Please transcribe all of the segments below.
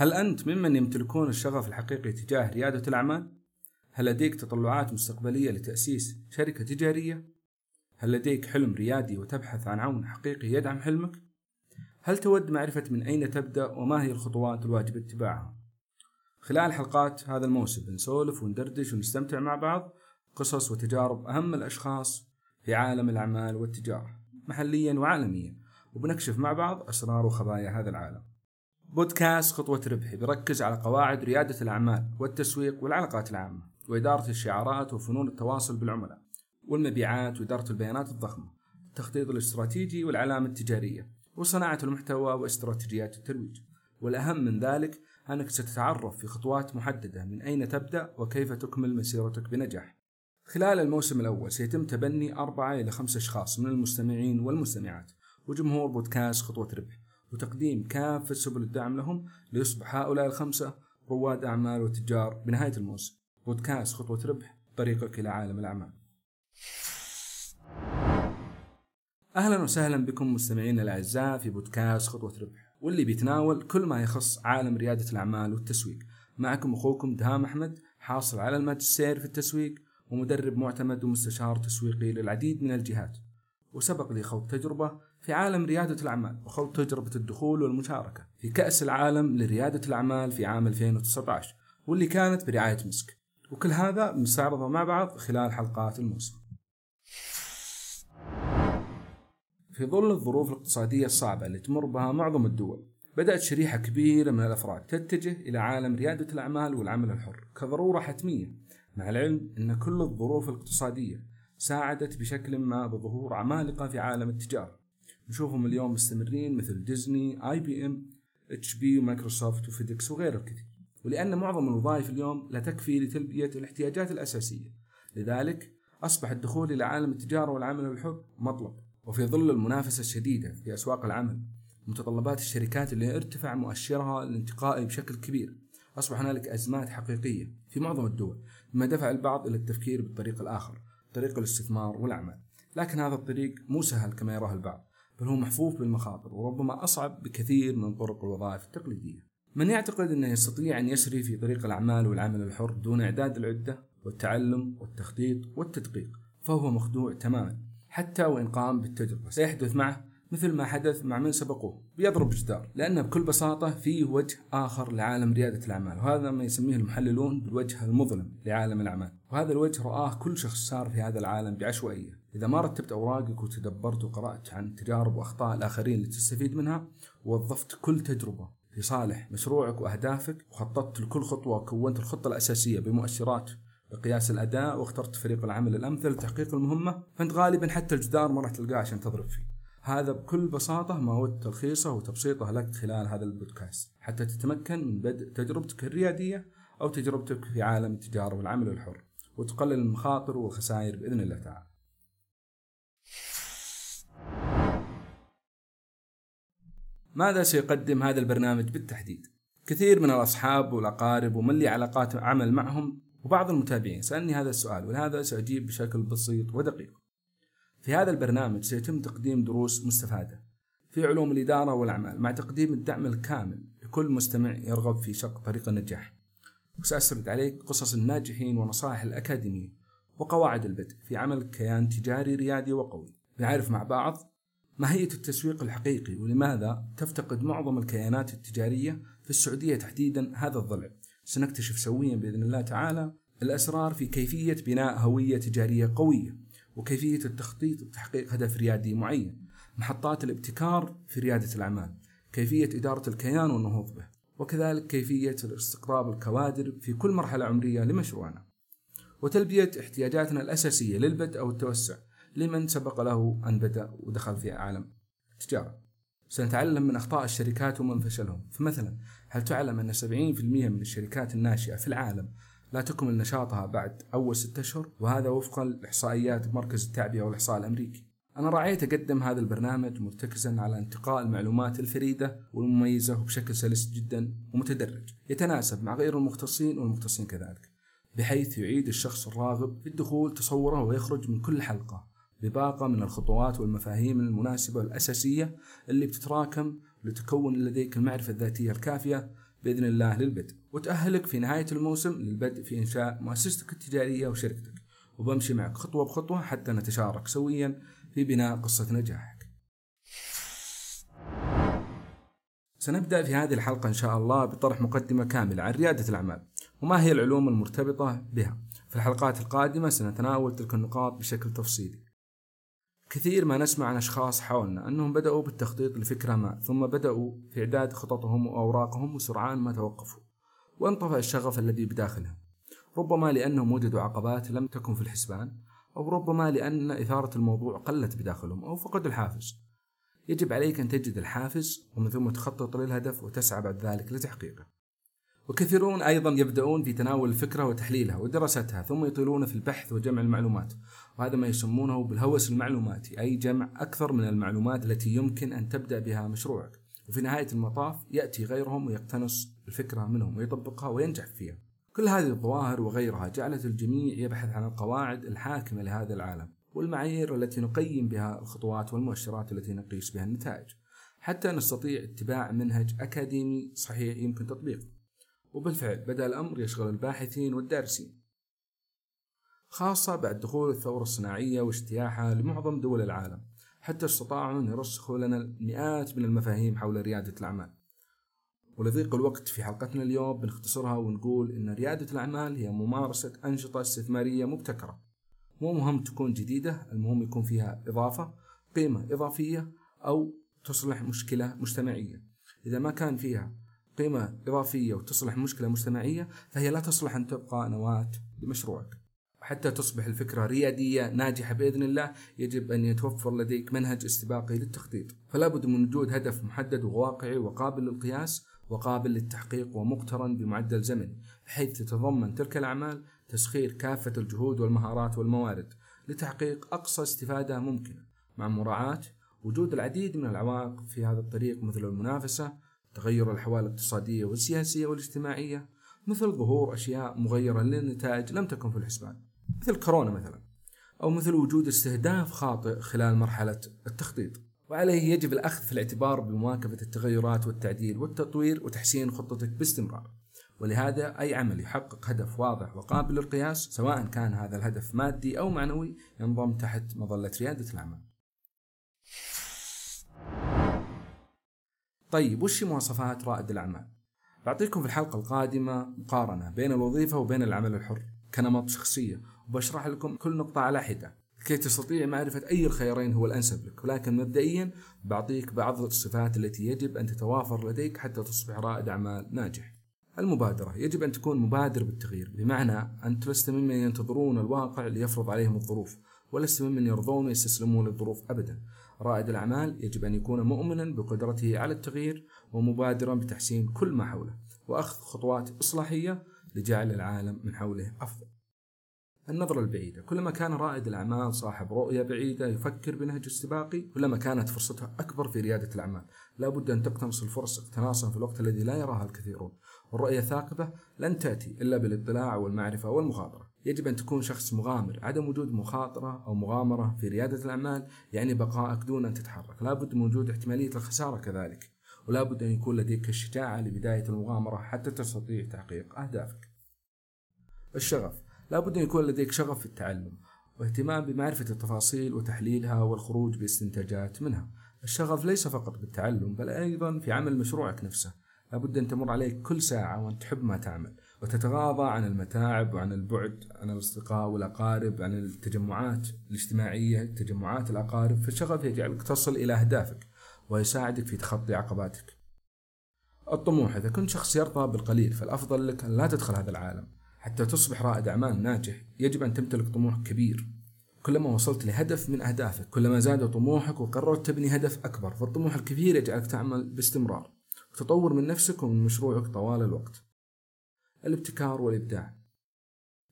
هل أنت ممن يمتلكون الشغف الحقيقي تجاه ريادة الأعمال؟ هل لديك تطلعات مستقبلية لتأسيس شركة تجارية؟ هل لديك حلم ريادي وتبحث عن عون حقيقي يدعم حلمك؟ هل تود معرفة من أين تبدأ وما هي الخطوات الواجب اتباعها؟ خلال حلقات هذا الموسم بنسولف وندردش ونستمتع مع بعض قصص وتجارب أهم الأشخاص في عالم الأعمال والتجارة محليا وعالميا، وبنكشف مع بعض أسرار وخبايا هذا العالم. بودكاست خطوة ربح بيركز على قواعد ريادة الأعمال والتسويق والعلاقات العامة وإدارة الشعارات وفنون التواصل بالعملاء والمبيعات وإدارة البيانات الضخمة، التخطيط الاستراتيجي والعلامة التجارية وصناعة المحتوى واستراتيجيات الترويج. والأهم من ذلك أنك ستتعرف في خطوات محددة من أين تبدأ وكيف تكمل مسيرتك بنجاح. خلال الموسم الأول سيتم تبني 4 إلى 5 أشخاص من المستمعين والمستمعات وجمهور بودكاست خطوة ربح وتقديم كافة سبل الدعم لهم ليصبح هؤلاء 5 رواد أعمال وتجار بنهاية الموسم. بودكاست خطوة ربح، طريقك إلى عالم الأعمال. أهلا وسهلا بكم مستمعينا الأعزاء في بودكاست خطوة ربح، واللي بيتناول كل ما يخص عالم ريادة الأعمال والتسويق. معكم أخوكم دهام أحمد، حاصل على الماجستير في التسويق ومدرب معتمد ومستشار تسويقي للعديد من الجهات، وسبق لي خوض تجربة في عالم ريادة الأعمال وخوض تجربة الدخول والمشاركة في كأس العالم لريادة الأعمال في عام 2019 واللي كانت برعاية مسك، وكل هذا بنستعرضه مع بعض خلال حلقات الموسم. في ظل الظروف الاقتصادية الصعبة اللي تمر بها معظم الدول، بدأت شريحة كبيرة من الأفراد تتجه إلى عالم ريادة الأعمال والعمل الحر كضرورة حتمية، مع العلم أن كل الظروف الاقتصادية ساعدت بشكل ما بظهور عمالقة في عالم التجارة نشوفهم اليوم مستمرين، مثل ديزني، IBM، HP ومايكروسوفت وفيديكس وغيره الكثير. ولأن معظم الوظائف اليوم لا تكفي لتلبية الاحتياجات الأساسية، لذلك أصبح الدخول إلى عالم التجارة والعمل الحر مطلب. وفي ظل المنافسة الشديدة في أسواق العمل، متطلبات الشركات اللي ارتفع مؤشرها الانتقائي بشكل كبير، أصبح هنالك أزمات حقيقية في معظم الدول، مما دفع البعض إلى التفكير بالطريق الآخر، طريق الاستثمار والأعمال. لكن هذا الطريق مو سهل كما يراه البعض، بل هو محفوف بالمخاطر وربما أصعب بكثير من طرق الوظائف التقليدية. من يعتقد أنه يستطيع أن يسري في طريق الأعمال والعمل الحر دون إعداد العدة والتعلم والتخطيط والتدقيق فهو مخدوع تماما، حتى وإن قام بالتجربة سيحدث معه مثل ما حدث مع من سبقوه، بيضرب جدار، لأنه بكل بساطة فيه وجه آخر لعالم ريادة الأعمال، وهذا ما يسميه المحللون بالوجه المظلم لعالم الأعمال. وهذا الوجه رآه كل شخص سار في هذا العالم بعشوائية. إذا ما رتبت أوراقك وتدبرت وقرأت عن تجارب وأخطاء الآخرين لتستفيد منها، ووظفت كل تجربة في صالح مشروعك وأهدافك، وخططت لكل خطوة وكونت الخطة الأساسية بمؤشرات لقياس الأداء واخترت فريق العمل الأمثل لتحقيق المهمة، فأنت غالبا حتى الجدار ما راح تلقاه عشان تضرب فيه. هذا بكل بساطة ما هو تلخيصه وتبسيطه لك خلال هذا البودكاست، حتى تتمكن من بدء تجربتك الريادية أو تجربتك في عالم التجارة والعمل الحر، وتقلل المخاطر والخسائر بإذن الله تعالى. ماذا سيقدم هذا البرنامج بالتحديد؟ كثير من الأصحاب والأقارب ومن لي علاقات عمل معهم وبعض المتابعين سألني هذا السؤال، ولهذا سأجيب بشكل بسيط ودقيق. في هذا البرنامج سيتم تقديم دروس مستفادة في علوم الإدارة والأعمال، مع تقديم الدعم الكامل لكل مستمع يرغب في شق طريق النجاح، وسأسرد عليك قصص الناجحين ونصائح الأكاديمية وقواعد البدء في عمل كيان تجاري ريادي وقوي. بنعرف مع بعض ماهية التسويق الحقيقي ولماذا تفتقد معظم الكيانات التجارية في السعودية تحديدا هذا الضلع. سنكتشف سويا بإذن الله تعالى الأسرار في كيفية بناء هوية تجارية قوية، وكيفية التخطيط لتحقيق هدف ريادي معين، محطات الابتكار في ريادة الأعمال، كيفية إدارة الكيان والنهوض به، وكذلك كيفية استقطاب الكوادر في كل مرحلة عمرية لمشروعنا، وتلبية احتياجاتنا الأساسية للبدء أو التوسع لمن سبق له أن بدأ ودخل في عالم التجارة. سنتعلم من أخطاء الشركات ومن فشلهم، فمثلا هل تعلم أن 70% من الشركات الناشئة في العالم لا تكمل نشاطها بعد أول 6 أشهر، وهذا وفقا لإحصائيات مركز التعبئة والإحصاء الأمريكي. أنا رأيت أقدم هذا البرنامج مرتكزا على انتقاء المعلومات الفريدة والمميزة بشكل سلس جدا ومتدرج، يتناسب مع غير المختصين والمختصين كذلك، بحيث يعيد الشخص الراغب في الدخول تصوره ويخرج من كل حلقة بباقة من الخطوات والمفاهيم المناسبة والأساسية اللي بتتراكم لتكون لديك المعرفة الذاتية الكافية بإذن الله للبدء، وتأهلك في نهاية الموسم للبدء في إنشاء مؤسستك التجارية وشركتك، وبمشي معك خطوة بخطوة حتى نتشارك سويا في بناء قصة نجاحك. سنبدأ في هذه الحلقة إن شاء الله بطرح مقدمة كاملة عن ريادة الأعمال وما هي العلوم المرتبطة بها. في الحلقات القادمة سنتناول تلك النقاط بشكل تفصيلي. كثير ما نسمع عن أشخاص حولنا أنهم بدأوا بالتخطيط لفكرة ما، ثم بدأوا في إعداد خططهم وأوراقهم، وسرعان ما توقفوا وانطفأ الشغف الذي بداخلهم، ربما لأنهم وجدوا عقبات لم تكن في الحسبان، أو ربما لأن إثارة الموضوع قلت بداخلهم أو فقدوا الحافز. يجب عليك أن تجد الحافز، ومن ثم تخطط للهدف وتسعى بعد ذلك لتحقيقه. وكثيرون أيضا يبدأون في تناول الفكرة وتحليلها ودراستها، ثم يطيلون في البحث وجمع المعلومات، وهذا ما يسمونه بالهوس المعلوماتي، أي جمع أكثر من المعلومات التي يمكن أن تبدأ بها مشروعك، وفي نهاية المطاف يأتي غيرهم ويقتنص الفكرة منهم ويطبقها وينجح فيها. كل هذه الظواهر وغيرها جعلت الجميع يبحث عن القواعد الحاكمة لهذا العالم والمعايير التي نقيم بها الخطوات والمؤشرات التي نقيس بها النتائج، حتى نستطيع اتباع منهج أكاديمي صحيح يمكن تطبيقه. وبالفعل بدأ الأمر يشغل الباحثين والدارسين، خاصة بعد دخول الثورة الصناعية واجتياحها لمعظم دول العالم، حتى استطاعوا أن يرسخوا لنا مئات من المفاهيم حول ريادة الأعمال. ولضيق الوقت في حلقتنا اليوم بنختصرها ونقول إن ريادة الأعمال هي ممارسة أنشطة استثمارية مبتكرة، مو مهم تكون جديدة، المهم يكون فيها إضافة، قيمة إضافية، أو تصلح مشكلة مجتمعية. إذا ما كان فيها قيمة إضافية وتصلح مشكلة مجتمعية فهي لا تصلح أن تبقى نواة لمشروعك. حتى تصبح الفكرة ريادية ناجحة بإذن الله، يجب أن يتوفر لديك منهج استباقي للتخطيط، فلا بد من وجود هدف محدد وواقعي وقابل للقياس وقابل للتحقيق ومقترن بمعدل زمني، بحيث تتضمن تلك الأعمال تسخير كافة الجهود والمهارات والموارد لتحقيق أقصى استفادة ممكنة، مع مراعاة وجود العديد من العوائق في هذا الطريق، مثل المنافسة، تغير الحوالة الاقتصادية والسياسية والاجتماعية، مثل ظهور أشياء مغيرة للنتائج لم تكن في الحسبان، مثل كورونا مثلا، أو مثل وجود استهداف خاطئ خلال مرحلة التخطيط. وعليه يجب الأخذ في الاعتبار بمواكبة التغيرات والتعديل والتطوير وتحسين خطتك باستمرار. ولهذا أي عمل يحقق هدف واضح وقابل للقياس، سواء كان هذا الهدف مادي أو معنوي، ينضم تحت مظلة ريادة الأعمال. طيب، وش مواصفات رائد الأعمال؟ بعطيكم في الحلقة القادمة مقارنة بين الوظيفة وبين العمل الحر كنمط شخصية، وبشرح لكم كل نقطة على حدة لكي تستطيع معرفة أي الخيارين هو الأنسب لك. ولكن مبدئيا بعطيك بعض الصفات التي يجب أن تتوافر لديك حتى تصبح رائد أعمال ناجح. المبادرة، يجب أن تكون مبادر بالتغيير، بمعنى أن لست ممن ينتظرون الواقع ليفرض عليهم الظروف، ولست ممن يرضون ويستسلمون للظروف أبدا. رائد الأعمال يجب أن يكون مؤمنا بقدرته على التغيير ومبادرا بتحسين كل ما حوله، وأخذ خطوات إصلاحية لجعل العالم من حوله أفضل. النظرة البعيدة، كلما كان رائد الأعمال صاحب رؤية بعيدة يفكر بنهج استباقي، كلما كانت فرصتها أكبر في ريادة الأعمال. لا بد أن تقتنص الفرص اقتناصا في الوقت الذي لا يراها الكثيرون، والرؤية الثاقبة لن تأتي إلا بالاطلاع والمعرفة والمغامرة. يجب أن تكون شخص مغامر، عدم وجود مخاطرة أو مغامرة في ريادة الأعمال يعني بقائك دون أن تتحرك، لا بد من وجود احتمالية الخسارة كذلك، ولا بد أن يكون لديك الشجاعة لبداية المغامرة حتى تستطيع تحقيق أهدافك. الشغف، لا بد أن يكون لديك شغف في التعلم واهتمام بمعرفة التفاصيل وتحليلها والخروج باستنتاجات منها. الشغف ليس فقط بالتعلم بل أيضا في عمل مشروعك نفسه، لا بد أن تمر عليك كل ساعة وأن تحب ما تعمل وتتغاضى عن المتاعب وعن البعد عن الأصدقاء والأقارب، عن التجمعات الاجتماعية، تجمعات الأقارب. فالشغف يجعلك تصل إلى أهدافك ويساعدك في تخطي عقباتك. الطموح، إذا كنت شخص يرضى بالقليل فالأفضل لك أن لا تدخل هذا العالم. حتى تصبح رائد أعمال ناجح يجب أن تمتلك طموح كبير. كلما وصلت لهدف من أهدافك كلما زاد طموحك وقررت تبني هدف أكبر، فالطموح الكبير يجعلك تعمل باستمرار وتطور من نفسك ومن مشروعك طوال الوقت. الابتكار والإبداع،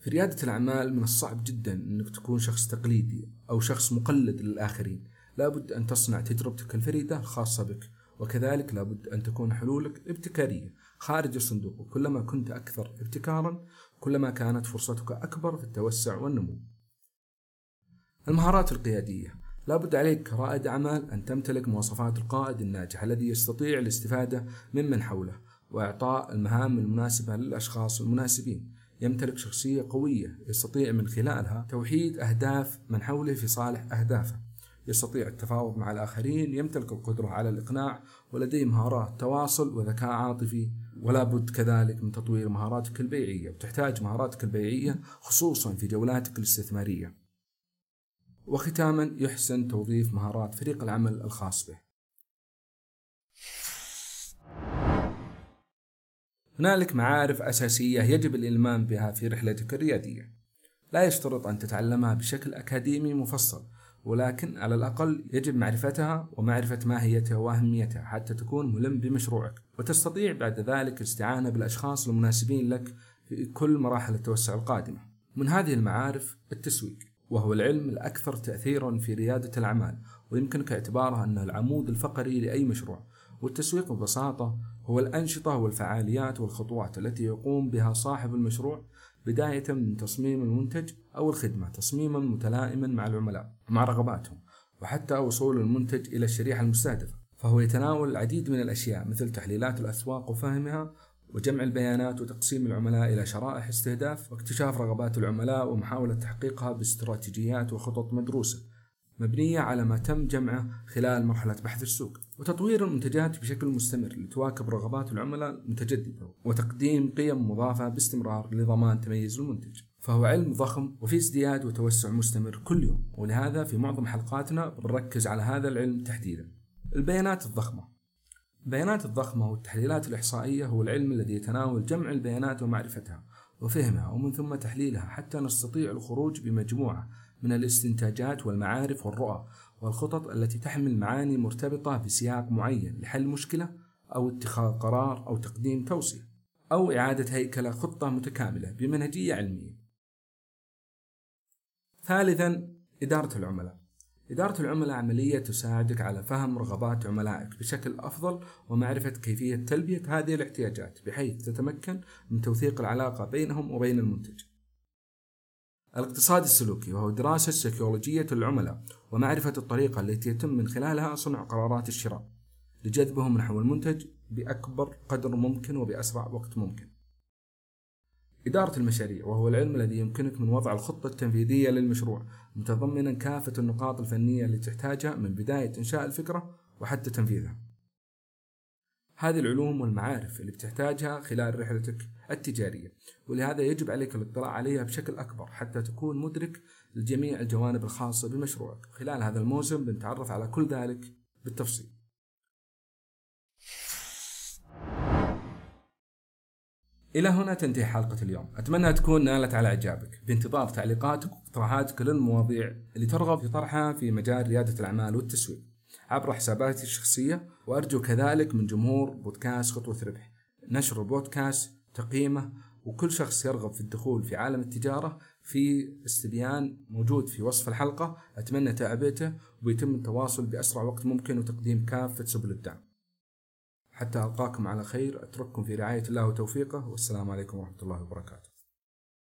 في ريادة الأعمال من الصعب جدا أنك تكون شخص تقليدي أو شخص مقلد للآخرين، لابد أن تصنع تجربتك الفريدة الخاصة بك، وكذلك لابد أن تكون حلولك ابتكارية خارج الصندوق. وكلما كنت أكثر ابتكارا كلما كانت فرصتك أكبر في التوسع والنمو. المهارات القيادية، لابد عليك كرائد أعمال أن تمتلك مواصفات القائد الناجح الذي يستطيع الاستفادة ممن حوله وإعطاء المهام المناسبة للأشخاص المناسبين. يمتلك شخصية قوية يستطيع من خلالها توحيد أهداف من حوله في صالح أهدافه. يستطيع التفاوض مع الآخرين، يمتلك القدرة على الإقناع، ولديه مهارات تواصل وذكاء عاطفي. ولا بد كذلك من تطوير مهاراتك البيعية، وتحتاج مهاراتك البيعية خصوصا في جولاتك الاستثمارية. وختاما يحسن توظيف مهارات فريق العمل الخاص به. هنالك معارف أساسية يجب الإلمام بها في رحلتك الريادية. لا يشترط أن تتعلمها بشكل أكاديمي مفصل، ولكن على الأقل يجب معرفتها ومعرفة ماهيتها وأهميتها حتى تكون ملم بمشروعك، وتستطيع بعد ذلك الاستعانة بالأشخاص المناسبين لك في كل مراحل التوسع القادمة. من هذه المعارف التسويق، وهو العلم الأكثر تأثيرا في ريادة الأعمال، ويمكنك اعتباره أنه العمود الفقري لأي مشروع. والتسويق ببساطة هو الأنشطة والفعاليات والخطوات التي يقوم بها صاحب المشروع، بداية من تصميم المنتج أو الخدمة تصميما متلائما مع العملاء مع رغباتهم، وحتى وصول المنتج إلى الشريحة المستهدفة. فهو يتناول العديد من الأشياء مثل تحليلات الأسواق وفهمها، وجمع البيانات، وتقسيم العملاء إلى شرائح استهداف، واكتشاف رغبات العملاء ومحاولة تحقيقها باستراتيجيات وخطط مدروسة مبنية على ما تم جمعه خلال مرحلة بحث السوق، وتطوير المنتجات بشكل مستمر لتواكب رغبات العملاء المتجددة، وتقديم قيم مضافة باستمرار لضمان تميز المنتج. فهو علم ضخم وفي ازدياد وتوسع مستمر كل يوم، ولهذا في معظم حلقاتنا بنركز على هذا العلم تحديدا. البيانات الضخمة. البيانات الضخمة والتحليلات الإحصائية هو العلم الذي يتناول جمع البيانات ومعرفتها وفهمها، ومن ثم تحليلها حتى نستطيع الخروج بمجموعة من الاستنتاجات والمعارف والرؤى والخطط التي تحمل معاني مرتبطة بسياق معين لحل مشكلة أو اتخاذ قرار أو تقديم توصية أو إعادة هيكلة خطة متكاملة بمنهجية علمية. ثالثاً إدارة العملاء. إدارة العملاء عملية تساعدك على فهم رغبات عملائك بشكل أفضل ومعرفة كيفية تلبية هذه الاحتياجات، بحيث تتمكن من توثيق العلاقة بينهم وبين المنتج. الاقتصاد السلوكي، وهو دراسة سيكولوجية العملاء ومعرفة الطريقة التي يتم من خلالها صنع قرارات الشراء لجذبهم نحو المنتج بأكبر قدر ممكن وبأسرع وقت ممكن. إدارة المشاريع، وهو العلم الذي يمكنك من وضع الخطة التنفيذية للمشروع متضمنا كافة النقاط الفنية التي تحتاجها من بداية إنشاء الفكرة وحتى تنفيذها. هذه العلوم والمعارف اللي بتحتاجها خلال رحلتك التجارية، ولهذا يجب عليك الاطلاع عليها بشكل أكبر حتى تكون مدرك لجميع الجوانب الخاصة بمشروعك. خلال هذا الموسم بنتعرف على كل ذلك بالتفصيل. إلى هنا تنتهي حلقة اليوم، أتمنى تكون نالت على إعجابك، بانتظار تعليقاتك واقتراحاتك للمواضيع اللي ترغب في طرحها في مجال ريادة الأعمال والتسويق عبر حساباتي الشخصية، وأرجو كذلك من جمهور بودكاست خطوة ربح نشر البودكاست، تقييمه، وكل شخص يرغب في الدخول في عالم التجارة في استبيان موجود في وصف الحلقة. أتمنى تعبئته، ويتم التواصل بأسرع وقت ممكن وتقديم كافة سبل الدعم. حتى ألقاكم على خير، أترككم في رعاية الله وتوفيقه، والسلام عليكم ورحمة الله وبركاته.